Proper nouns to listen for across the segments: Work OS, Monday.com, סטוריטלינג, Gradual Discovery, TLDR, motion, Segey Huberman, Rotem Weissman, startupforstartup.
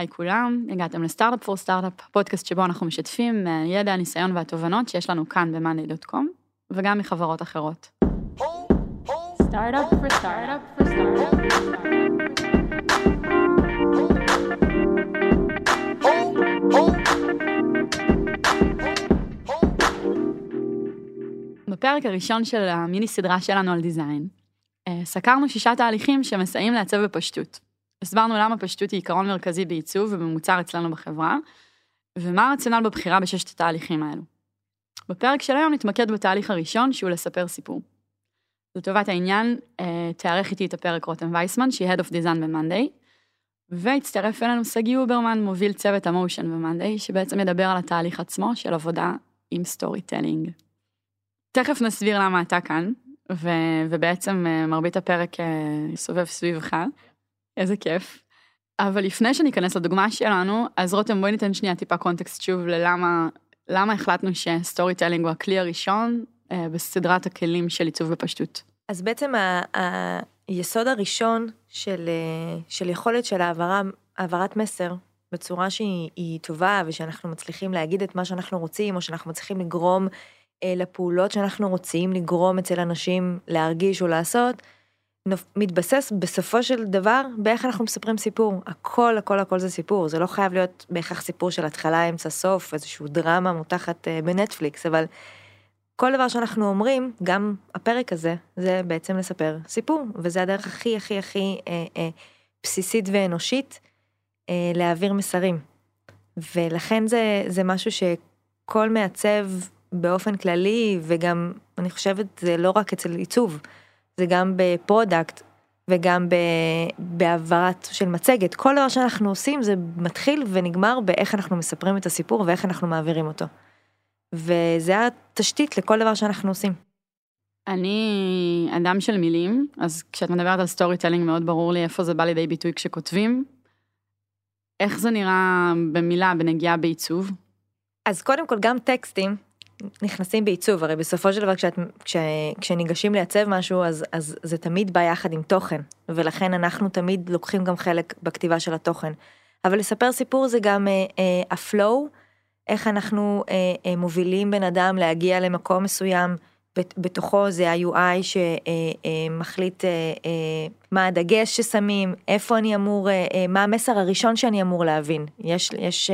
היי כולם, הגעתם לסטארט-אפ פור סטארט-אפ, פודקאסט שבו אנחנו משתפים מהידע, הניסיון והתובנות שיש לנו כאן ב-Monday.com, וגם מחברות אחרות. סטארט-אפ פור סטארט-אפ פור סטארט-אפ. בפרק הראשון של המיני סדרה שלנו על דיזיין, סקרנו 6 תהליכים שמסייעים לעצב בפשטות. הסברנו למה פשטות היא עיקרון מרכזי בעיצוב ובמוצר אצלנו בחברה, ומה הרציונל בבחירה ב6 התהליכים האלו. בפרק של היום נתמקד בתהליך הראשון, שהוא לספר סיפור. לטובת העניין, תארך איתי את הפרק רותם וייסמן, שהיא Head of Design ב-Monday, והצטרף אלינו סגי הוברמן, מוביל צוות המושן ב-Monday, שבעצם ידבר על התהליך עצמו של עבודה עם סטורי טלינג. תכף נסביר למה אתה כאן, ובעצם מרבית הפרק סובב סביבך, איזה כיף. אבל לפני שניכנס לדוגמה שלנו, אז רותם, בואי ניתן שנייה טיפה קונטקסט שוב ללמה החלטנו שסטורי טיילינג הוא הכלי הראשון בסדרת הכלים של עיצוב בפשטות. אז בעצם היסוד הראשון של יכולת של העברת מסר, בצורה שהיא טובה, ושאנחנו מצליחים להגיד את מה שאנחנו רוצים, או שאנחנו מצליחים לגרום לפעולות שאנחנו רוצים לגרום אצל אנשים להרגיש או לעשות, מתבסס בסופו של דבר באיך אנחנו מספרים סיפור. הכל, הכל, הכל זה סיפור. זה לא חייב להיות בהכרח סיפור של התחלה, אמצע, סוף, איזשהו דרמה מותחת בנטפליקס, אבל כל דבר שאנחנו אומרים, גם הפרק הזה, זה בעצם לספר סיפור, וזה הדרך הכי, הכי, הכי בסיסית ואנושית להעביר מסרים. ולכן זה משהו שכל מעצב באופן כללי, וגם, אני חושבת, זה לא רק אצל עיצוב, זה גם בפרודקט, וגם בעברת של מצגת. כל דבר שאנחנו עושים, זה מתחיל ונגמר באיך אנחנו מספרים את הסיפור, ואיך אנחנו מעבירים אותו. וזה התשתית לכל דבר שאנחנו עושים. אני אדם של מילים, אז כשאת מדברת על סטורי טלינג, מאוד ברור לי איפה זה בא לידי ביטוי כשכותבים. איך זה נראה במילה, בנגיעה בעיצוב? אז קודם כל, גם טקסטים נכנסים בעיצוב, הרי בסופו של דבר כשניגשים לייצב משהו, אז זה תמיד בא יחד עם תוכן, ולכן אנחנו תמיד לוקחים גם חלק בכתיבה של התוכן. אבל לספר סיפור זה גם הפלואו, איך אנחנו מובילים בן אדם להגיע למקום מסוים, בתוכו זה ה-UI שמחליט מה הדגש ששמים, איפה אני אמור, מה המסר הראשון שאני אמור להבין. יש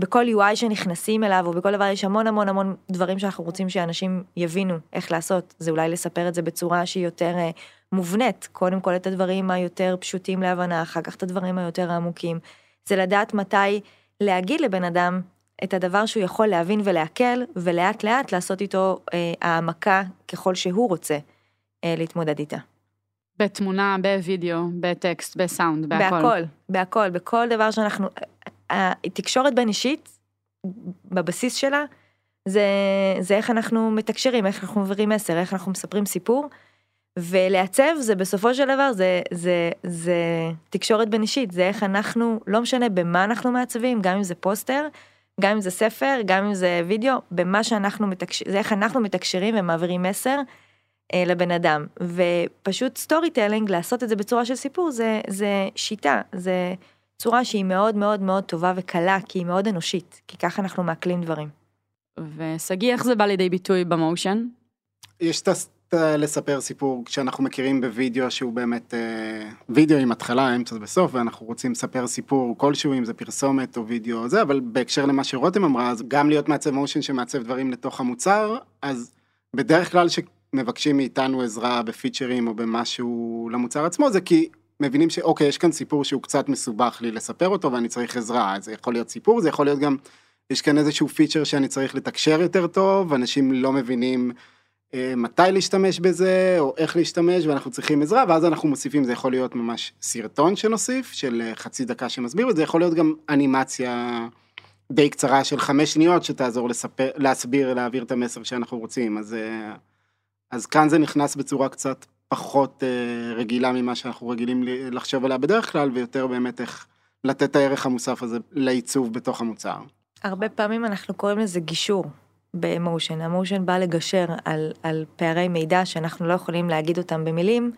בכל UI שנכנסים אליו, או בכל דבר יש המון המון המון דברים שאנחנו רוצים שאנשים יבינו איך לעשות. זה אולי לספר את זה בצורה שהיא יותר מובנית. קודם כל את הדברים היותר פשוטים להבנה, אחר כך את הדברים היותר העמוקים. זה לדעת מתי להגיד לבן אדם את הדבר שהוא יכול להבין ולהקל, ולאט לאט לעשות איתו העמקה ככל שהוא רוצה להתמודד איתה. בתמונה, בווידאו, בטקסט, בסאונד, בהכל. בהכל, בכל דבר שאנחנו... התקשורת בין אישית, בבסיס שלה, זה איך אנחנו מתקשרים, איך אנחנו מעבירים מסר, איך אנחנו מספרים סיפור, ולעצב זה בסופו של דבר, זה תקשורת בין אישית, זה איך אנחנו, לא משנה במה אנחנו מעצבים, גם אם זה פוסטר, גם אם זה ספר, גם אם זה וידאו, במה שאנחנו מתקשרים, זה איך אנחנו מתקשרים ומעבירים מסר לבן אדם, ופשוט סטורי טיילינג, לעשות את זה בצורה של סיפור, זה שיטה, זה... צורה שהיא מאוד מאוד מאוד טובה וקלה, כי היא מאוד אנושית, כי ככה אנחנו מעכלים דברים. וסגי, איך זה בא לידי ביטוי במושן? יש לספר סיפור שאנחנו מכירים בווידאו, שהוא באמת וידאו עם התחלה, אמצע בסוף, ואנחנו רוצים לספר סיפור כלשהו, אם זה פרסומת או וידאו או זה, אבל בהקשר למה שרותם אמרה, אז גם להיות מעצב מושן שמעצב דברים לתוך המוצר, אז בדרך כלל שמבקשים מאיתנו עזרה בפיצ'רים או במשהו למוצר עצמו, זה כי... מבינים שאוקיי, יש כאן סיפור שהוא קצת מסובך לי לספר אותו, ואני צריך עזרה, אז זה יכול להיות סיפור, זה יכול להיות גם, יש כאן איזשהו פיצ'ר שאני צריך לתקשר יותר טוב, אנשים לא מבינים מתי להשתמש בזה, או איך להשתמש, ואנחנו צריכים עזרה, ואז אנחנו מוסיפים, זה יכול להיות ממש סרטון שנוסיף, של חצי דקה שמסביר, וזה יכול להיות גם אנימציה די קצרה של 5 שניות, שתעזור להסביר, להעביר את המסר שאנחנו רוצים, אז כאן זה נכנס בצורה קצת פחות רגילה ממה שאנחנו רגילים לחשוב עליה בדרך כלל, ויותר באמת איך לתת הערך המוסף הזה לעיצוב בתוך המוצר. הרבה פעמים אנחנו קוראים לזה גישור במושן. המושן בא לגשר על פערי מידע שאנחנו לא יכולים להגיד אותם במילים,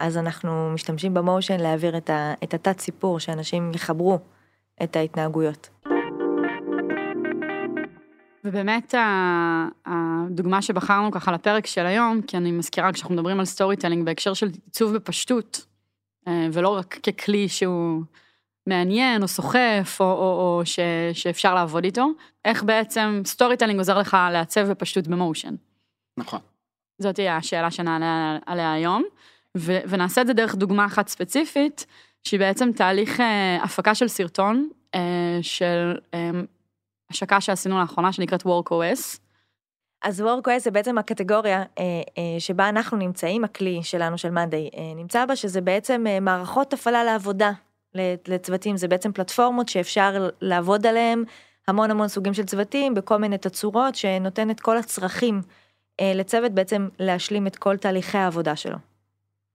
אז אנחנו משתמשים במושן להעביר את התת סיפור שאנשים יחברו את ההתנהגויות. ובאמת הדוגמה שבחרנו ככה לפרק של היום, כי אני מזכירה כשאנחנו מדברים על סטורי טלינג בהקשר של עיצוב בפשטות, ולא רק ככלי שהוא מעניין או סוחף או שאפשר לעבוד איתו, איך בעצם סטורי טלינג עוזר לך לעצב בפשטות במושן? נכון. זאת היא השאלה שנעלה עליה היום, ונעשה את זה דרך דוגמה אחת ספציפית, שהיא בעצם תהליך הפקה של סרטון, של השקה שעשינו לאחרונה, שנקראת Work OS. אז Work OS זה בעצם הקטגוריה שבה אנחנו נמצאים, הכלי שלנו של Monday נמצא בה, שזה בעצם מערכות הפעלה לעבודה לצוותים, זה בעצם פלטפורמות שאפשר לעבוד עליהן, המון המון סוגים של צוותים, בכל מיני תצורות, שנותנת כל הצרכים לצוות בעצם להשלים את כל תהליכי העבודה שלו.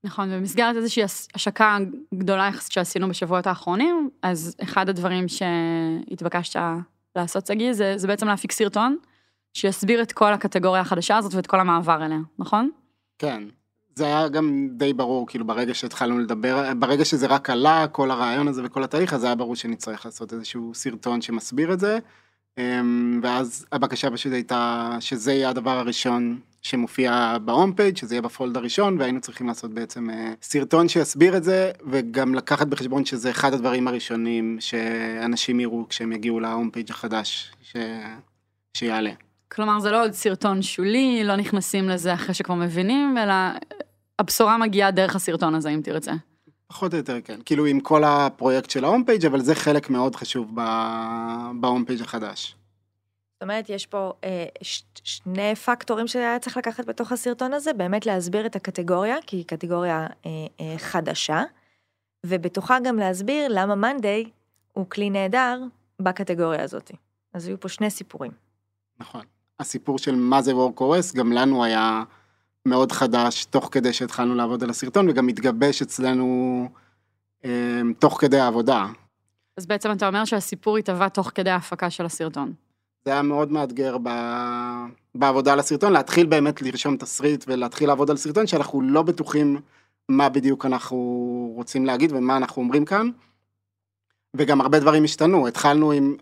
נכון, ובמסגרת איזושהי השקה גדולה שעשינו בשבועות האחרונים, אז אחד הדברים שהתבקשת לעשות, סגי, זה בעצם להפיק סרטון, שיסביר את כל הקטגוריה החדשה הזאת ואת כל המעבר אליה, נכון? כן, זה היה גם די ברור, כאילו ברגע שהתחלנו לדבר, ברגע שזה רק עלה, כל הרעיון הזה וכל התהליך, אז היה ברור שנצטרך לעשות איזשהו סרטון שמסביר את זה, ואז הבקשה פשוט הייתה שזה יהיה הדבר הראשון שמופיע בהום פייג', שזה יהיה בפולד הראשון, והיינו צריכים לעשות בעצם סרטון שיסביר את זה, וגם לקחת בחשבון שזה אחד הדברים הראשונים שאנשים יראו כשהם יגיעו להום פייג' החדש שיעלה. כלומר, זה לא עוד סרטון שולי, לא נכנסים לזה אחרי שכבר מבינים, אלא הבשורה מגיעה דרך הסרטון הזה, אם תרצה. פחות או יותר, כן. כאילו עם כל הפרויקט של ההום פייג', אבל זה חלק מאוד חשוב בהום פייג' החדש. זאת אומרת, יש פה שני פקטורים שהיה צריך לקחת בתוך הסרטון הזה, באמת להסביר את הקטגוריה, כי היא קטגוריה חדשה, ובתוכה גם להסביר למה מונדיי הוא כלי נהדר בקטגוריה הזאת. אז היו פה שני סיפורים. נכון. הסיפור של מה זה Work OS, גם לנו היה מאוד חדש, תוך כדי שהתחלנו לעבוד על הסרטון, וגם התגבש אצלנו תוך כדי העבודה. אז בעצם אתה אומר שהסיפור התהווה תוך כדי ההפקה של הסרטון. זה היה מאוד מאתגר בעבודה על הסרטון, להתחיל באמת לרשום תסריט ולהתחיל לעבוד על סרטון, שאנחנו לא בטוחים מה בדיוק אנחנו רוצים להגיד ומה אנחנו אומרים כאן, וגם הרבה דברים השתנו, התחלנו עם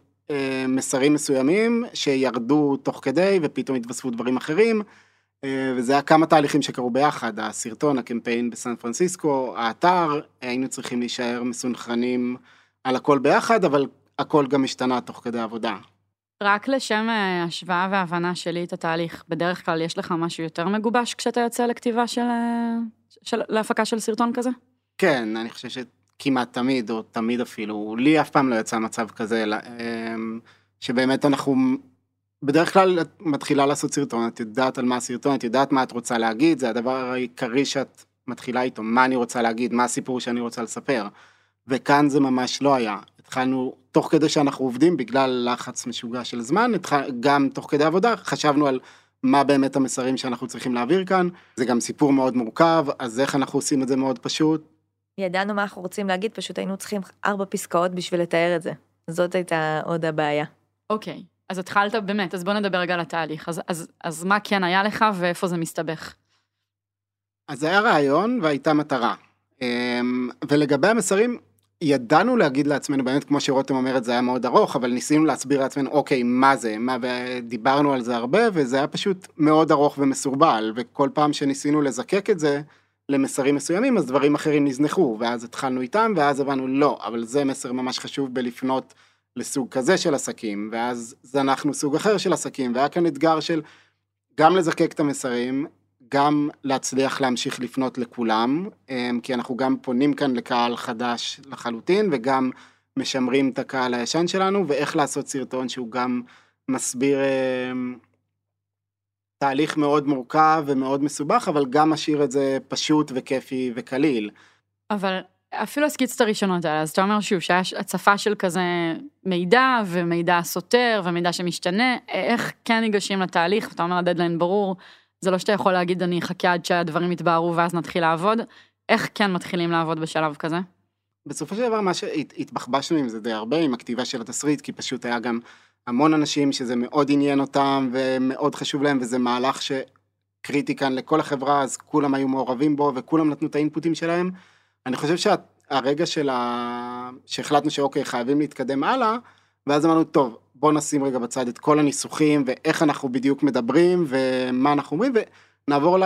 מסרים מסוימים שירדו תוך כדי ופתאום התווספו דברים אחרים, וזה היה כמה תהליכים שקרו ביחד, הסרטון, הקמפיין בסן פרנסיסקו, האתר, היינו צריכים להישאר מסונכרנים על הכל ביחד, אבל הכל גם השתנה תוך כדי העבודה. רק לשם השוואה וההבנה שלי את התהליך, בדרך כלל יש לך משהו יותר מגובש כשאתה יוצא לכתיבה של להפקה של סרטון כזה? כן, אני חושב שכמעט תמיד, או תמיד אפילו, לי אף פעם לא יצא מצב כזה, שבאמת אנחנו, בדרך כלל את מתחילה לעשות סרטון, את יודעת על מה הסרטון, את יודעת מה את רוצה להגיד, זה הדבר העיקרי שאת מתחילה איתו, מה אני רוצה להגיד, מה הסיפור שאני רוצה לספר, וכאן זה ממש לא היה. התחלנו, תוך כדי שאנחנו עובדים, בגלל לחץ משוגע של זמן, גם תוך כדי עבודה, חשבנו על מה באמת המסרים שאנחנו צריכים להעביר כאן, זה גם סיפור מאוד מורכב, אז איך אנחנו עושים את זה מאוד פשוט? ידענו מה אנחנו רוצים להגיד, פשוט היינו צריכים 4 פסקאות בשביל לתאר את זה. זאת הייתה עוד הבעיה. אוקיי, אז התחלת באמת, אז בוא נדבר רגע על התהליך, אז מה כן היה לך ואיפה זה מסתבך? אז היה רעיון והייתה מטרה, ולגבי המסרים, ידענו להגיד לעצמנו, באמת כמו שרותם אומרת, זה היה מאוד ארוך, אבל ניסינו להסביר לעצמנו, אוקיי, מה זה? ודיברנו על זה הרבה, וזה היה פשוט מאוד ארוך ומסורבל, וכל פעם שניסינו לזקק את זה למסרים מסוימים, אז דברים אחרים נזנחו, ואז התחלנו איתם, ואז הבנו, לא, אבל זה מסר ממש חשוב בלפנות לסוג כזה של עסקים, ואז זנחנו סוג אחר של עסקים, והיה כאן אתגר של גם לזקק את המסרים, גם להצליח להמשיך לפנות לכולם, כי אנחנו גם פונים כאן לקהל חדש לחלוטין, וגם משמרים את הקהל הישן שלנו, ואיך לעשות סרטון שהוא גם מסביר תהליך מאוד מורכב ומאוד מסובך, אבל גם משאיר את זה פשוט וכיפי וכליל. אבל אפילו הסקיצות הראשונות האלה, אז אתה אומר שוב, שהצפה של כזה מידע, ומידע סותר, ומידע שמשתנה, איך כן ניגשים לתהליך, אתה אומר הדדליין ברור, זה לא שאתה יכול להגיד, אני אחכה עד שהדברים יתבהרו ואז נתחיל לעבוד. איך כן מתחילים לעבוד בשלב כזה? בסופו של דבר, מה שהתבחבשנו עם זה די הרבה, עם הכתיבה של התסריט, כי פשוט היה גם המון אנשים שזה מאוד עניין אותם ומאוד חשוב להם, וזה מהלך שקריטי כאן לכל החברה, אז כולם היו מעורבים בו וכולם נתנו את האינפוטים שלהם. אני חושב הרגע שהחלטנו שאוקיי, חייבים להתקדם הלאה, ואז אמרנו, טוב, בוא נשים רגע בצד את כל הניסוחים, ואיך אנחנו בדיוק מדברים, ומה אנחנו אומרים, ונעבור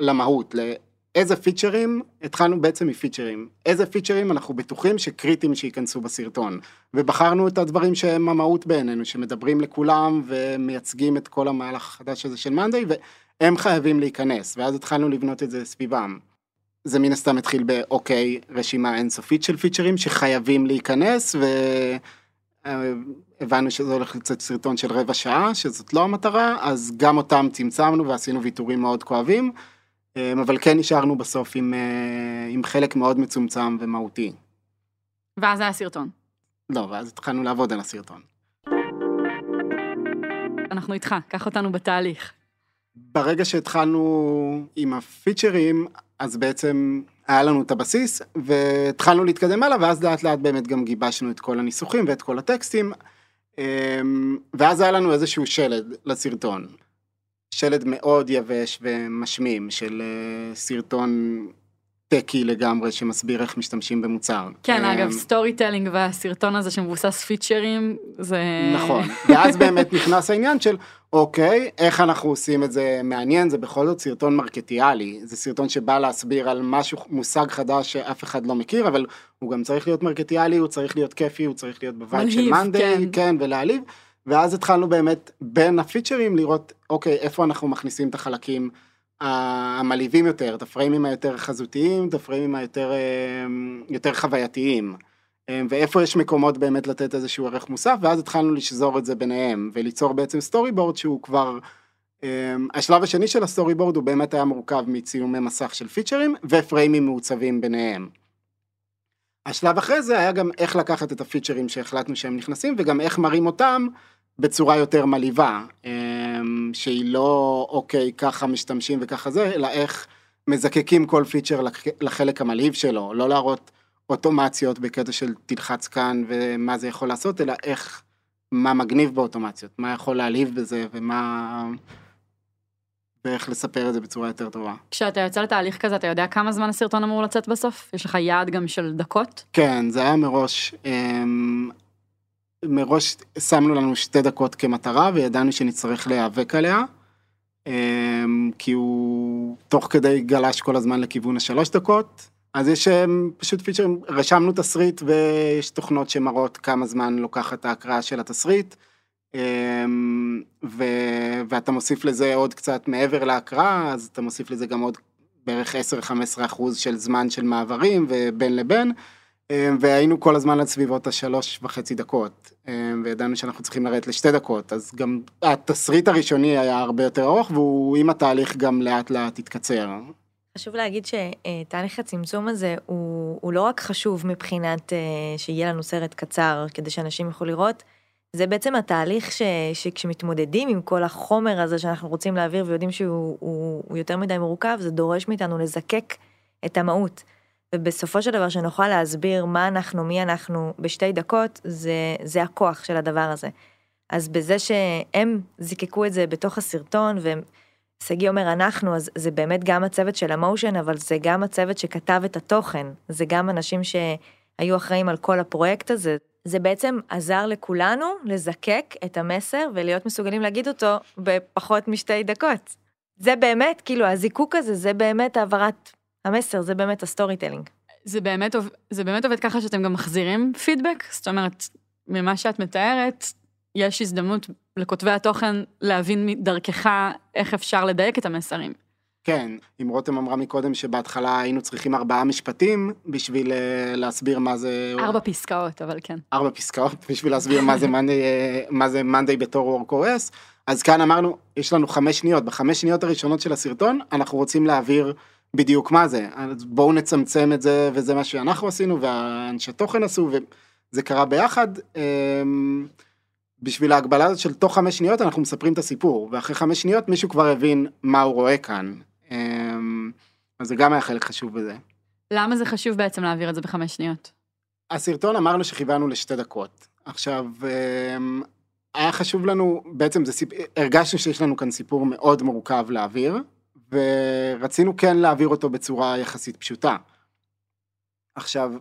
למהות, לאיזה פיצ'רים, התחלנו בעצם מפיצ'רים, איזה פיצ'רים אנחנו בטוחים שקריטים שייכנסו בסרטון, ובחרנו את הדברים שהם המהות בעינינו, שמדברים לכולם, ומייצגים את כל המהלך החדש הזה של מנדי, והם חייבים להיכנס, ואז התחלנו לבנות את זה סביבם. זה מן הסתם התחיל באוקיי, רשימה אינסופית של פיצ'רים שחייבים להיכנס, והבנו שזה הולך לצאת סרטון של רבע שעה, שזאת לא המטרה, אז גם אותם צמצמנו ועשינו ויתורים מאוד כואבים, אבל כן נשארנו בסוף עם חלק מאוד מצומצם ומהותי. ואז היה סרטון. לא, ואז התחלנו לעבוד על הסרטון. אנחנו איתך, קח אותנו בתהליך. ברגע שהתחלנו עם הפיצ'רים, אז בעצם היה לנו את הבסיס, והתחלנו להתקדם הלאה, ואז לאט לאט באמת גם גיבשנו את כל הניסוחים ואת כל הטקסטים, ואז היה לנו איזשהו שלד לסרטון, שלד מאוד יבש ומשמים, של סרטון טקי לגמרי, שמסביר איך משתמשים במוצר. כן, אגב, סטורי טלינג והסרטון הזה שמבוסס פיצ'רים, זה... נכון, ואז באמת נכנס העניין של, אוקיי, איך אנחנו עושים את זה מעניין, זה בכל זאת סרטון מרקטיאלי, זה סרטון שבא להסביר על משהו, מושג חדש שאף אחד לא מכיר, אבל הוא גם צריך להיות מרקטיאלי, הוא צריך להיות כיפי, הוא צריך להיות בווייב של מנדי, כן, ולהעליב, ואז התחלנו באמת בין הפיצ'רים לראות, אוקיי, איפה אנחנו מכניסים את החלקים המלהיבים יותר, את הפריימים היותר חזותיים, את הפריימים היותר חווייתיים, ואיפה יש מקומות באמת לתת איזשהו ערך מוסף, ואז התחלנו לשזור את זה ביניהם, וליצור בעצם סטורי בורד שהוא כבר, השלב השני של הסטורי בורד הוא באמת היה מורכב מציומי מסך של פיצ'רים, ופריימים מעוצבים ביניהם. השלב אחרי זה היה גם איך לקחת את הפיצ'רים שהחלטנו שהם נכנסים, וגם איך מראים אותם, בצורה יותר מלהיבה, שהיא לא אוקיי, ככה משתמשים וככה זה, אלא איך מזקקים כל פיצ'ר לחלק המלהיב שלו, לא להראות אוטומציות בקטע של תלחץ כאן ומה זה יכול לעשות, אלא איך, מה מגניב באוטומציות, מה יכול להלהיב בזה ומה, ואיך לספר את זה בצורה יותר טובה. כשאתה יוצא לתהליך כזה, אתה יודע כמה זמן הסרטון אמור לצאת בסוף? יש לך יעד גם של דקות? כן, זה היה מראש... מראש שמנו לנו 2 דקות כמטרה, וידענו שנצטרך להיאבק עליה, כי הוא תוך כדי גלש כל הזמן לכיוון 3 דקות, אז יש פשוט פיצ'רים, רשמנו תסריט, ויש תוכנות שמראות כמה זמן לוקחת ההקראה של התסריט, ואתה מוסיף לזה עוד קצת מעבר להקראה, אז אתה מוסיף לזה גם עוד בערך 10-15% של זמן של מעברים, ובין לבין, והיינו כל הזמן עד סביבות 3.5 דקות, וידענו שאנחנו צריכים לרדת 2 דקות, אז גם התסריט הראשוני היה הרבה יותר ארוך, והוא עם התהליך גם לאט לאט התקצר. חשוב להגיד שתהליך הצמצום הזה הוא לא רק חשוב מבחינת שיהיה לנו סרט קצר, כדי שאנשים יוכלו לראות, זה בעצם התהליך שכשמתמודדים עם כל החומר הזה שאנחנו רוצים להעביר, ויודעים שהוא יותר מדי מורכב, זה דורש מאיתנו לזקק את המהות. ובסופו של דבר שנוכל להסביר מה אנחנו, מי אנחנו, ב2 דקות, זה הכוח של הדבר הזה. אז בזה שהם זיקקו את זה בתוך הסרטון, וסגי אומר אנחנו, אז זה באמת גם הצוות של המושן, אבל זה גם הצוות שכתב את התוכן, זה גם אנשים שהיו אחראים על כל הפרויקט הזה. זה בעצם עזר לכולנו לזקק את המסר, ולהיות מסוגלים להגיד אותו בפחות מ2 דקות. זה באמת, כאילו, הזיקוק הזה, זה באמת העברת... המסר, זה באמת הסטורי טלינג. זה באמת עובד ככה שאתם גם מחזירים פידבק, זאת אומרת, ממה שאת מתארת, יש הזדמנות לכותבי התוכן להבין מדרכך איך אפשר לדייק את המסרים. כן, אם רותם אמרה מקודם שבהתחלה היינו צריכים 4 משפטים בשביל להסביר מה זה... 4 פסקאות, אבל כן. 4 פסקאות בשביל להסביר מה זה Monday בתור Work OS, אז כאן אמרנו, יש לנו 5 שניות, ב5 שניות הראשונות של הסרטון, אנחנו רוצים להעביר... בדיוק מה זה, אז בואו נצמצם את זה, וזה מה שאנחנו עשינו, והאנשי תוכן עשו, וזה קרה ביחד, בשביל ההגבלה הזאת של תוך 5 שניות, אנחנו מספרים את הסיפור, ואחרי 5 שניות, מישהו כבר הבין מה הוא רואה כאן, אז זה גם היה חלק חשוב בזה. למה זה חשוב בעצם להעביר את זה ב5 שניות? הסרטון אמרנו שכיוונו ל2 דקות, עכשיו, היה חשוב לנו, בעצם הרגשנו שיש לנו כאן סיפור מאוד מורכב להעביר, ורצינו כן להעביר אותו בצורה יחסית פשוטה. עכשיו,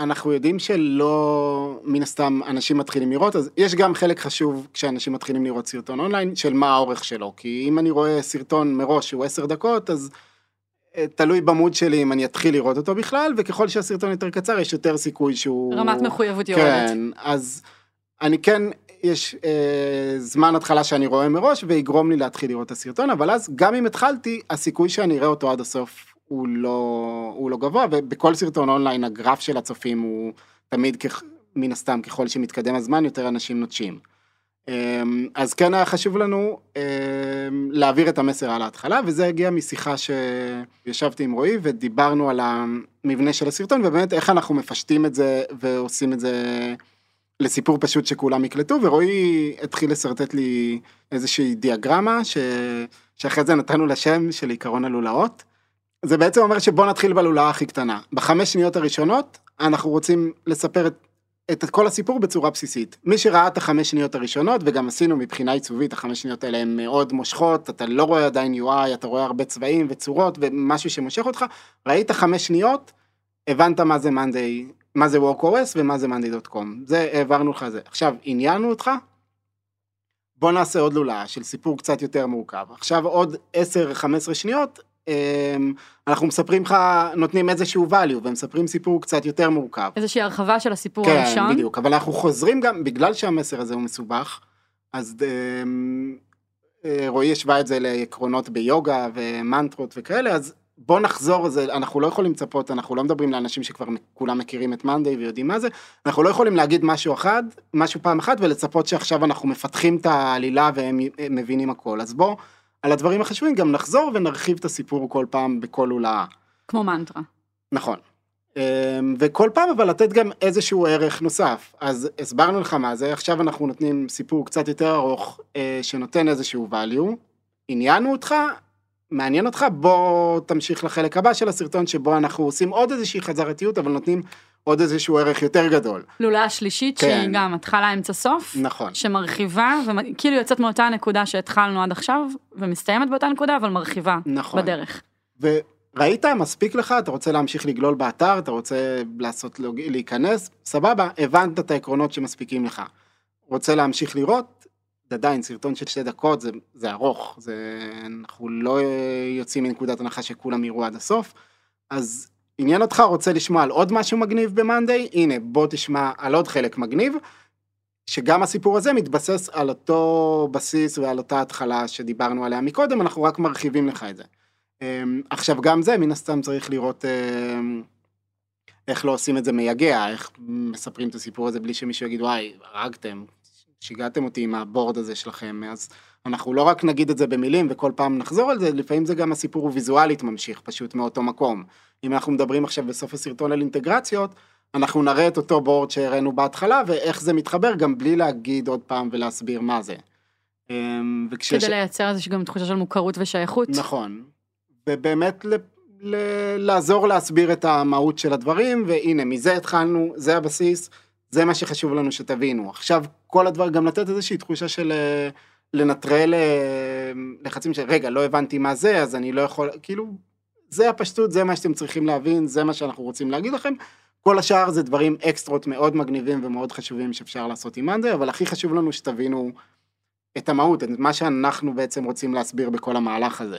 אנחנו יודעים שלא, מן הסתם, אנשים מתחילים לראות, אז יש גם חלק חשוב כשאנשים מתחילים לראות סרטון אונליין, של מה האורך שלו, כי אם אני רואה סרטון מראש שהוא 10 דקות, אז תלוי במוד שלי אם אני אתחיל לראות אותו בכלל, וככל שהסרטון יותר קצר, יש יותר סיכוי שהוא... רמת מחויבות יורדת. כן, אז אני כן, יש זמן התחלה שאני רואה מראש, ויגרום לי להתחיל לראות את הסרטון, אבל אז גם אם התחלתי, הסיכוי שאני אראה אותו עד הסוף, הוא לא גבוה, ובכל סרטון אונליין הגרף של הצופים הוא תמיד מן הסתם, ככל שמתקדם הזמן, יותר אנשים נוטשים. אז כן היה חשוב לנו להעביר את המסר על ההתחלה, וזה הגיע משיחה שישבתי עם רועי, ודיברנו על המבנה של הסרטון, ובאמת איך אנחנו מפשטים את זה, ועושים את זה לסיפור פשוט שכולם יקלטו, ורועי התחיל לסרטט לי איזושהי דיאגרמה, שאחרי זה נתנו לשם של עיקרון הלולאות, זה בעצם אומר שבוא נתחיל בלולאה הכי קטנה. ב5 שניות הראשונות, אנחנו רוצים לספר את כל הסיפור בצורה בסיסית. מי שראה את 5 שניות הראשונות, וגם עשינו מבחינה עיצובית, 5 שניות האלה הן מאוד מושכות, אתה לא רואה עדיין UI, אתה רואה הרבה צבעים וצורות, ומשהו שמושך אותך, ראית 5 שניות, הבנת מה זה Monday, מה זה Work OS ומה זה Monday.com. זה העברנו לך זה. עכשיו, עניינו אותך, בוא נעשה עוד לולאה של סיפור קצת יותר מורכב. עכשיו עוד 10-15 שניות, אנחנו מספרים לך, נותנים איזשהו value, ומספרים סיפור קצת יותר מורכב. איזושהי הרחבה של הסיפור הראשון. כן, בדיוק, אבל אנחנו חוזרים גם, בגלל שהמסר הזה הוא מסובך, אז רועי השווה את זה לעקרונות ביוגה ומנטרות וכאלה, אז בוא נחזור, אנחנו לא יכולים לצפות, אנחנו לא מדברים לאנשים שכבר כולם מכירים את Monday ויודעים מה זה, אנחנו לא יכולים להגיד משהו אחד, משהו פעם אחת, ולצפות שעכשיו אנחנו מפתחים את העלילה והם מבינים הכל, אז בוא, על הדברים החשובים, גם נחזור ונרחיב את הסיפור כל פעם בכל הולאה. כמו מנטרה. נכון. וכל פעם אבל לתת גם איזשהו ערך נוסף. אז הסברנו לך מה זה, עכשיו אנחנו נותנים סיפור קצת יותר ארוך, שנותן איזשהו value. עניינו אותך, מעניין אותך, בוא תמשיך לחלק הבא של הסרטון, שבו אנחנו עושים עוד איזושהי חזרתיות, אבל נותנים עוד איזשהו ערך יותר גדול. לולאה השלישית, כן. שהיא גם התחלה אמצע סוף, נכון. שמרחיבה, וכאילו יוצאת מאותה הנקודה שהתחלנו עד עכשיו, ומסתיימת באותה נקודה, אבל מרחיבה נכון. בדרך. וראית, מספיק לך, אתה רוצה להמשיך לגלול באתר, אתה רוצה להיכנס, סבבה, הבנת את העקרונות שמספיקים לך. רוצה להמשיך לראות, עדיין, סרטון של 2 דקות, זה ארוך, אנחנו לא יוצאים מנקודת הנחה שכולם יראו עד הסוף, אז עניין אותך רוצה לשמוע על עוד משהו מגניב במאנדיי, הנה, בוא תשמע על עוד חלק מגניב, שגם הסיפור הזה מתבסס על אותו בסיס ועל אותה התחלה שדיברנו עליה מקודם, אנחנו רק מרחיבים לך את זה. עכשיו גם זה, מן הסתם צריך לראות איך לא עושים את זה מייגע, איך מספרים את הסיפור הזה בלי שמישהו יגיד, וואי, הרגתם. שיגעתם אותי עם הבורד הזה שלכם, אז אנחנו לא רק נגיד את זה במילים, וכל פעם נחזור על זה, לפעמים זה גם הסיפור ויזואלית ממשיך, פשוט מאותו מקום. אם אנחנו מדברים עכשיו בסוף הסרטון על אינטגרציות, אנחנו נראה את אותו בורד שהראינו בהתחלה, ואיך זה מתחבר, גם בלי להגיד עוד פעם ולהסביר מה זה. כדי לייצר איזושהי גם תחושה של מוכרות ושייכות. נכון. ובאמת לעזור להסביר את המהות של הדברים, והנה, מזה התחלנו, זה הבסיס, זה מה שחשוב לנו שתבינו. עכשיו, כל הדבר, גם לתת איזושהי תחושה של לנטרל לחצים של, רגע, לא הבנתי מה זה, אז אני לא יכול, כאילו, זה הפשטות, זה מה שאתם צריכים להבין, זה מה שאנחנו רוצים להגיד לכם. כל השאר זה דברים אקסטרות מאוד מגניבים ומאוד חשובים שאפשר לעשות עם Monday, אבל הכי חשוב לנו שתבינו את המהות, את מה שאנחנו בעצם רוצים להסביר בכל המהלך הזה.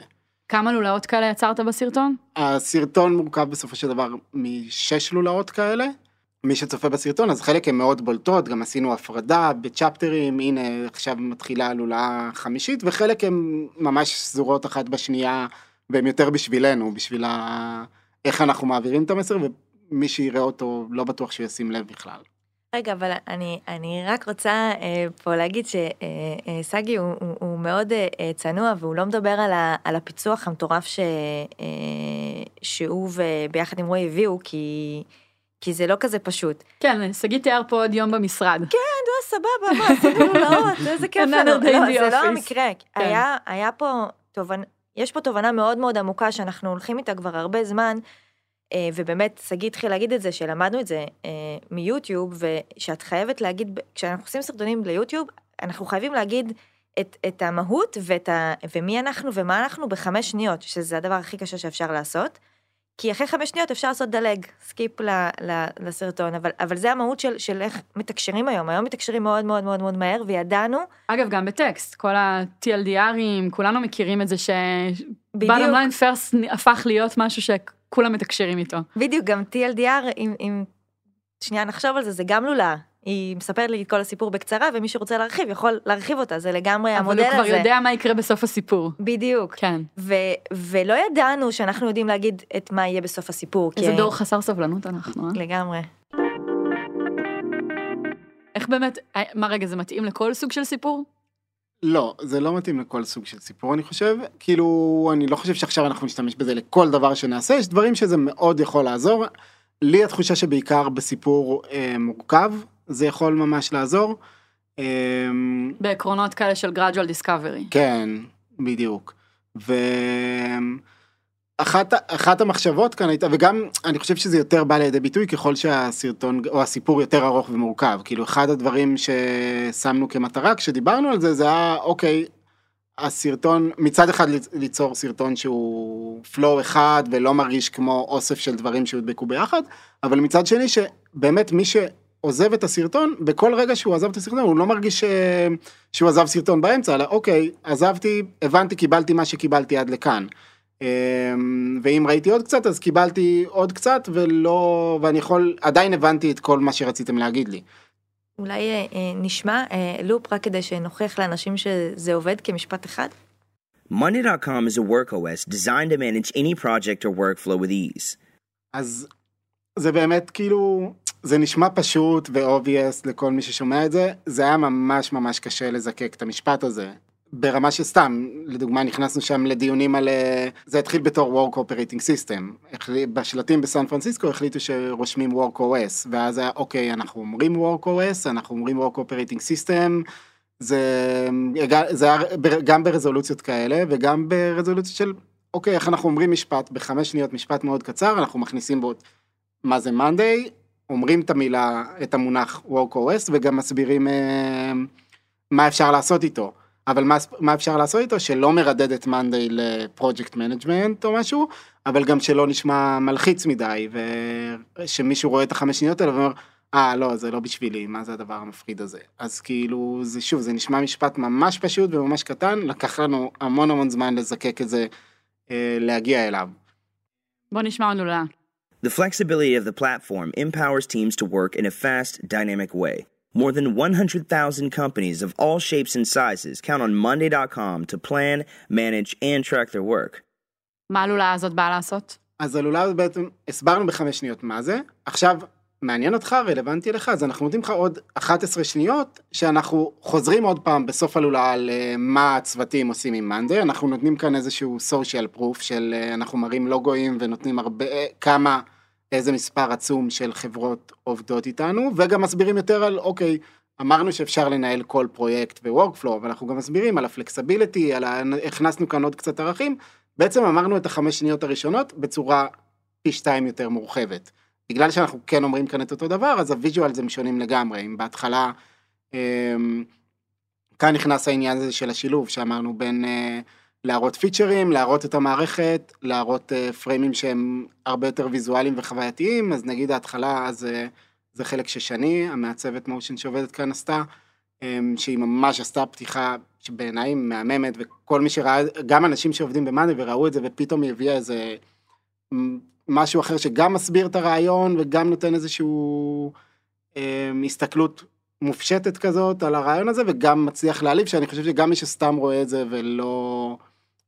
כמה לולאות כאלה יצרת בסרטון? הסרטון מורכב בסופו של דבר מ6 לולאות כאלה. מי שצופה בסרטון, אז חלק הן מאוד בולטות, גם עשינו הפרדה בצ'פטרים, הנה עכשיו מתחילה לולאה חמישית, וחלק הן ממש סזורות אחת בשנייה, והן יותר בשבילנו, בשביל איך אנחנו מעבירים את המסר, ומי שיראה אותו לא בטוח שהוא ישים לב בכלל. רגע, אבל אני רק רוצה פה להגיד שסגי הוא מאוד צנוע, והוא לא מדבר על הפיצוח המטורף שהוא וביחד עם רועי הביאו, כי זה לא כזה פשוט. כן, סגי תיאר פה עוד יום במשרד. כן, לא, סבבה, מה, עשינו לולאות, איזה כיף לנו. זה לא המקרה. היה פה תובנה, יש פה תובנה מאוד מאוד עמוקה, שאנחנו הולכים איתה כבר הרבה זמן, ובאמת, סגי התחיל להגיד את זה, שלמדנו את זה מיוטיוב, ושאת חייבת להגיד, כשאנחנו עושים סרטונים ליוטיוב, אנחנו חייבים להגיד את המהות, ומי אנחנו ומה אנחנו ב5 שניות, שזה הדבר הכי קשה שאפשר לעשות, כי אחרי 5 שניות אפשר לעשות דלג, סקיפ לסרטון, אבל זה המהות של איך מתקשרים היום. היום מתקשרים מאוד מאוד מאוד מאוד מהר, וידענו... אגב, גם בטקסט, כל ה-TLDRים, כולנו מכירים את זה ש... בדיוק. בלמליין פרס הפך להיות משהו שכולם מתקשרים איתו. בדיוק, גם TLDR, אם שנייה נחשוב על זה, זה גם לולאה. היא מספרת לי את כל הסיפור בקצרה, ומי שרוצה להרחיב יכול להרחיב אותה, זה לגמרי המודל הזה. אבל הוא כבר יודע מה יקרה בסוף הסיפור. בדיוק. כן. ולא ידענו שאנחנו יודעים להגיד את מה יהיה בסוף הסיפור. איזה דור חסר סבלנות אנחנו, אה? לגמרי. איך באמת, מה רגע, זה מתאים לכל סוג של סיפור? לא, זה לא מתאים לכל סוג של סיפור, אני חושב. כאילו, אני לא חושב שעכשיו אנחנו נשתמש בזה לכל דבר שנעשה, יש דברים שזה מאוד יכול לעזור. לי התחושה שבעיקר בסיפור מורכב, זה יכול ממש לעזור. בעקרונות כאלה של Gradual Discovery. כן, בדיוק. ואחת המחשבות כאן הייתה, וגם אני חושב שזה יותר בא לידי ביטוי, ככל שהסרטון או הסיפור יותר ארוך ומורכב. כאילו אחד הדברים ששמנו כמטרה, כשדיברנו על זה, זה היה, אוקיי, הסרטון, מצד אחד ליצור סרטון שהוא פלואו אחד, ולא מרגיש כמו אוסף של דברים שהודבקו ביחד, אבל מצד שני שבאמת מי ש... עוזב את הסרטון, בכל רגע שהוא עזב את הסרטון, הוא לא מרגיש שהוא עזב סרטון באמצע, אלא אוקיי, עזבתי, הבנתי, קיבלתי מה שקיבלתי עד לכאן. ואם ראיתי עוד קצת, אז קיבלתי עוד קצת, ולא, ואני יכול, עדיין הבנתי את כל מה שרציתם להגיד לי. אולי נשמע לופ רק כדי שנוכח לאנשים שזה עובד כמשפט אחד. Monday.com is a work OS designed to manage any project or workflow with ease. אז זה באמת כאילו... זה נשמע פשוט ואובייס לכל מי ששומע את זה, זה היה ממש ממש קשה לזקק את המשפט הזה. ברמה שסתם, לדוגמה נכנסנו שם לדיונים על, זה התחיל בתור Work Operating System, בשלטים בסן פרנסיסקו החליטו שרושמים Work OS, ואז היה אוקיי, אנחנו אומרים Work OS, אנחנו אומרים Work Operating System, זה היה גם ברזולוציות כאלה, וגם ברזולוציות של, אוקיי, איך אנחנו אומרים משפט, ב5 שניות משפט מאוד קצר, אנחנו מכניסים בו, מה זה Monday, אומרים את המילה, את המונח Work OS, וגם מסבירים מה אפשר לעשות איתו. אבל מה אפשר לעשות איתו? שלא מרדד את Monday לפרויקט מנג'מנט או משהו, אבל גם שלא נשמע מלחיץ מדי, ושמישהו רואה את 5 שניות האלה ואומר, לא, זה לא בשבילי, מה זה הדבר המפחיד הזה? אז כאילו, זה, שוב, זה נשמע משפט ממש פשוט וממש קטן, לקח לנו המון המון זמן לזקק את זה, להגיע אליו. בוא נשמע לנו לה. The flexibility of the platform empowers teams to work in a fast, dynamic way. More than 100,000 companies of all shapes and sizes count on Monday.com to plan, manage, and track their work. מה הלולה הזאת באה לעשות? אז הלולה הזאת בעצם, הסברנו ב5 שניות מה זה. עכשיו, מעניין אותך, רלוונטי לך, אז אנחנו נותנים לך עוד 11 שניות, שאנחנו חוזרים עוד פעם בסוף הלולה על מה הצוותים עושים עם Monday. אנחנו נותנים כאן איזשהו social proof של אנחנו מראים לוגויים ונותנים הרבה, כמה... איזה מספר עצום של חברות עובדות איתנו, וגם מסבירים יותר על, אוקיי, אמרנו שאפשר לנהל כל פרויקט ו-workflow, אבל אנחנו גם מסבירים על הפלקסביליטי, הכנסנו כאן עוד קצת ערכים, בעצם אמרנו את 5 שניות הראשונות בצורה פי 2 יותר מורחבת. בגלל שאנחנו כן אומרים כאן את אותו דבר, אז הוויז'ואל זה משונים לגמרי, אם בהתחלה, כאן נכנס העניין הזה של השילוב, שאמרנו בין... להראות פיצ'רים, להראות את המערכת, להראות פריימים שהם הרבה יותר ויזואליים וחווייתיים, אז נגיד ההתחלה, אז זה חלק ששני, המעצבת motion שעובדת כאן עשתה, שהיא ממש עשתה פתיחה שבעיניי מהממת, וכל מי שראה, גם אנשים שעובדים במאני וראו את זה, ופתאום היא הביאה איזה משהו אחר שגם מסביר את הרעיון, וגם נותן איזשהו הסתכלות מופשטת כזאת על הרעיון הזה, וגם מצליח להליב, שאני חושב שגם מי שסתם רואה את זה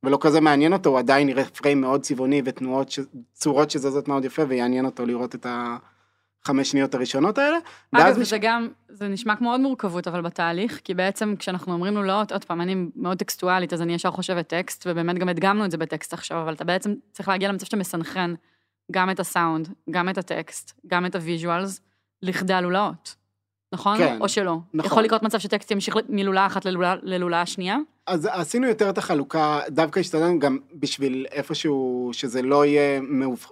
ולא כזה מעניין אותו, הוא עדיין יראה פריים מאוד צבעוני ותנועות, צורות שזזות מאוד יפה, ויעניין אותו לראות את 5 שניות הראשונות האלה. אגב, זה נשמע כמו עוד מורכבות, אבל בתהליך, כי בעצם כשאנחנו אומרים לו לא, עוד פעם, אני מאוד טקסטואלית, אז אני ישר חושבת טקסט, ובאמת גם הדגמנו את זה בטקסט עכשיו, אבל אתה בעצם צריך להגיע למצב שאתה מסנכרן גם את הסאונד, גם את הטקסט, גם את הוויז'ואלס, לכדי הלולאות. נכון? כן, או שלא? נכון. יכול לקרות מצב שטקסט ימשיך מלולה אחת ללולה השנייה? אז עשינו יותר את החלוקה, דווקא השתדלנו גם בשביל איפשהו שזה לא יהיה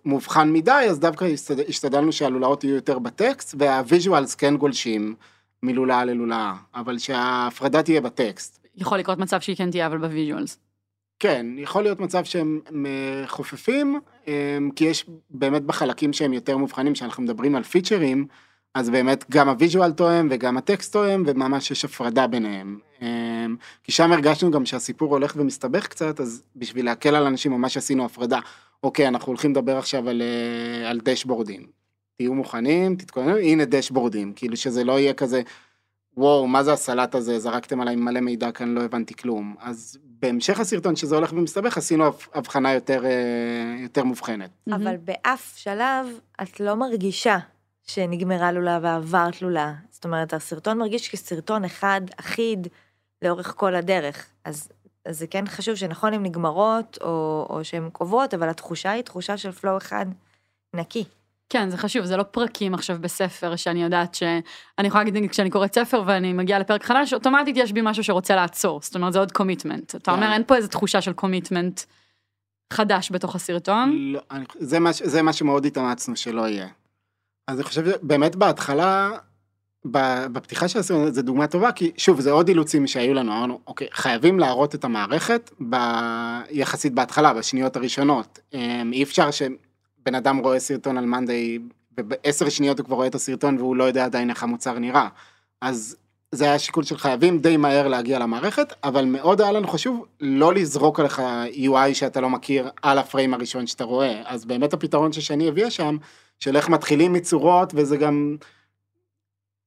מובחן מדי, אז דווקא השתדלנו שהלולאות יהיו יותר בטקסט, והוויז'ואלס כן גולשים מלולה ללולה, אבל שההפרדה תהיה בטקסט. יכול לקרות מצב שהיא כן תהיה אבל בוויז'ואלס. כן, יכול להיות מצב שהם חופפים, כי יש באמת בחלקים שהם יותר מובחנים, שאנחנו מדברים על פיצ'רים, אז באמת גם הוויז'ואל תואם וגם הטקסט תואם, וממש יש הפרדה ביניהם. כי שם הרגשנו גם שהסיפור הולך ומסתבך קצת, אז בשביל להקל על אנשים ממש עשינו הפרדה. אוקיי, אנחנו הולכים לדבר עכשיו על דשבורדים. תהיו מוכנים, תתכוננו, הנה דשבורדים. כאילו שזה לא יהיה כזה, וואו, מה זה הסלט הזה? זרקתם עליי מלא מידע, כאן לא הבנתי כלום. אז בהמשך הסרטון שזה הולך ומסתבך, עשינו הבחנה יותר מובחנת. אבל באף שלב את לא מרגישה שנגמרה לולה ועבר תלולה. זאת אומרת, הסרטון מרגיש כסרטון אחד, אחיד, לאורך כל הדרך. אז זה כן חשוב שנכון הן נגמרות, או שהן קובעות, אבל התחושה היא תחושה של פלו אחד נקי. כן, זה חשוב, זה לא פרקים עכשיו בספר, שאני יודעת שאני יכולה להגיד, כשאני קוראת ספר ואני מגיעה לפרק חדש, אוטומטית יש בי משהו שרוצה לעצור, זאת אומרת, זה עוד קומיטמנט. אתה אומר, אין פה איזו תחושה של קומיטמנט חדש בתוך הסרטון? לא, זה מה שמאוד התאמצנו שלא יהיה. אז אני חושב שבאמת בהתחלה, בפתיחה של הסרטון, זה דוגמה טובה, כי שוב, זה עוד אילוצים שהיו לנו, אמרנו, אוקיי, חייבים להראות את המערכת, יחסית בהתחלה, בשניות הראשונות. אי אפשר שבן אדם רואה סרטון על מנדי, ב10 שניות הוא כבר רואה את הסרטון, והוא לא יודע עדיין איך המוצר נראה. אז זה היה שיקול של חייבים די מהר להגיע למערכת, אבל מאוד היה לנו חשוב לא לזרוק עליך UI שאתה לא מכיר על הפריים הראשון שאתה רואה. אז באמת הפתרון ששני הביאה שם, של איך מתחילים מצורות, וזה גם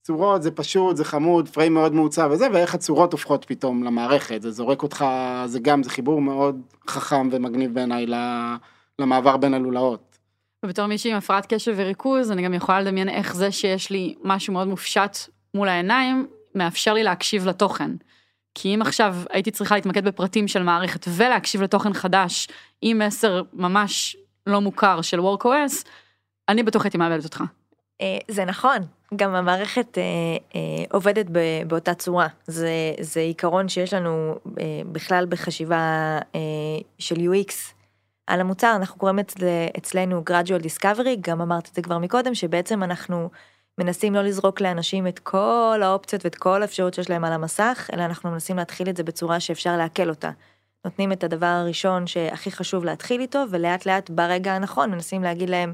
צורות, זה פשוט, זה חמוד, פריים מאוד מעוצב וזה, ואיך הצורות הופכות פתאום למערכת, זה זורק אותך, זה גם, זה חיבור מאוד חכם ומגניב בעיניי למעבר בין הלולאות. ובתור מישהי עם הפרעת קשב וריכוז, אני גם יכולה לדמיין איך זה שיש לי משהו מאוד מופשט מול העיניים, מאפשר לי להקשיב לתוכן. כי אם עכשיו הייתי צריכה להתמקד בפרטים של מערכת, ולהקשיב לתוכן חדש, עם 10 ממש לא מוכר של Work OS, אני בטוח הייתי מעבדת אותך. זה נכון, גם המערכת עובדת באותה צורה, זה עיקרון שיש לנו בכלל בחשיבה של UX על המוצר, אנחנו קוראים אצלנו Gradual Discovery, גם אמרתי את זה כבר מקודם, שבעצם אנחנו מנסים לא לזרוק לאנשים את כל האופציות ואת כל האפשרות שיש להם על המסך, אלא אנחנו מנסים להתחיל את זה בצורה שאפשר להקל אותה. נותנים את הדבר הראשון שהכי חשוב להתחיל איתו, ולאט לאט ברגע הנכון מנסים להגיד להם,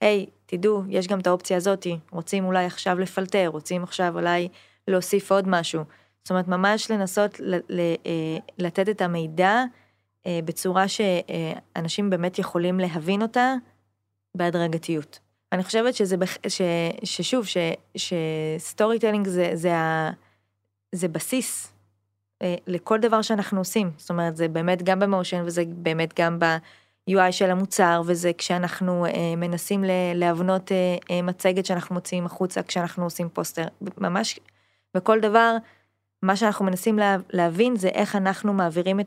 היי, תדעו, יש גם את האופציה הזאת, רוצים אולי עכשיו לפלטר, רוצים עכשיו אולי להוסיף עוד משהו. זאת אומרת, ממש לנסות לתת את המידע בצורה שאנשים באמת יכולים להבין אותה בהדרגתיות. אני חושבת שזה, ששוב, שסטורי טלינג זה בסיס לכל דבר שאנחנו עושים. זאת אומרת, זה באמת גם במושן וזה באמת גם UI של המוצר, וזה כשאנחנו מנסים להבנות מצגת שאנחנו מוציאים החוצה, כשאנחנו עושים פוסטר, ממש בכל דבר, מה שאנחנו מנסים להבין, זה איך אנחנו מעבירים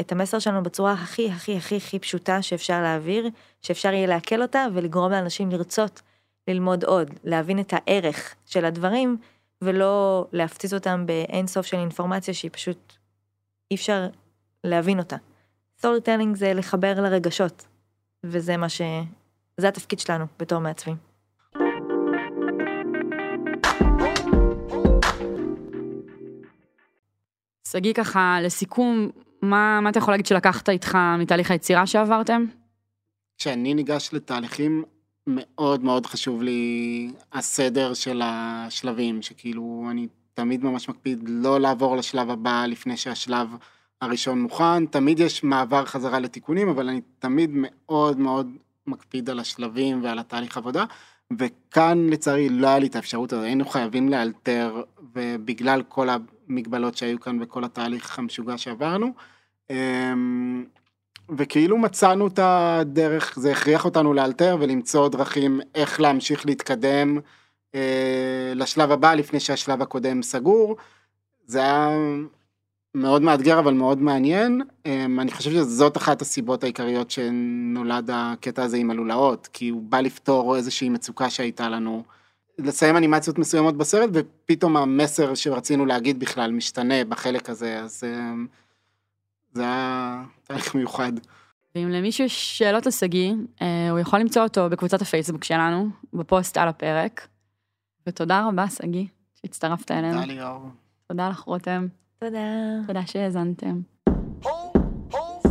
את המסר שלנו בצורה הכי, הכי, הכי, הכי פשוטה שאפשר להעביר, שאפשר יהיה להקל אותה, ולגרום לאנשים לרצות ללמוד עוד, להבין את הערך של הדברים, ולא להפציץ אותם באין סוף של אינפורמציה, שהיא פשוט אי אפשר להבין אותה. סטורי טיילינג זה לחבר לרגשות, וזה מה ש... זה התפקיד שלנו בתור מעצבים. שגיא, ככה, לסיכום, מה אתה יכול להגיד שלקחת איתך מתהליך היצירה שעברתם? כשאני ניגש לתהליכים, מאוד מאוד חשוב לי הסדר של השלבים, שכאילו אני תמיד ממש מקפיד לא לעבור לשלב הבא לפני שהשלב הראשון מוכן, תמיד יש מעבר חזרה לתיקונים, אבל אני תמיד מאוד מאוד מקפיד על השלבים ועל התהליך עבודה, וכאן לצערי לא היה לי את האפשרות הזאת, היינו חייבים לאלתר, ובגלל כל המגבלות שהיו כאן וכל התהליך המשוגע שעברנו, וכאילו מצאנו את הדרך, זה הכריח אותנו לאלתר ולמצוא דרכים איך להמשיך להתקדם לשלב הבא, לפני שהשלב הקודם סגור, זה היה מאוד מאתגר, אבל מאוד מעניין. אני חושב שזאת אחת הסיבות העיקריות שנולד הקטע הזה עם הלולאות, כי הוא בא לפתור איזושהי מצוקה שהייתה לנו, לסיים אנימציות מסוימות בסרט, ופתאום המסר שרצינו להגיד בכלל משתנה בחלק הזה, אז זה היה תהליך מיוחד. ואם למישהו יש שאלות לשגיא, הוא יכול למצוא אותו בקבוצת הפייסבוק שלנו, בפוסט על הפרק. ותודה רבה, שגיא, שהצטרפת אלינו. תודה ליאור. תודה לך, רותם. תודה. תודה שהאזנתם.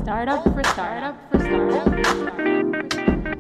startup for startup for startup for startup.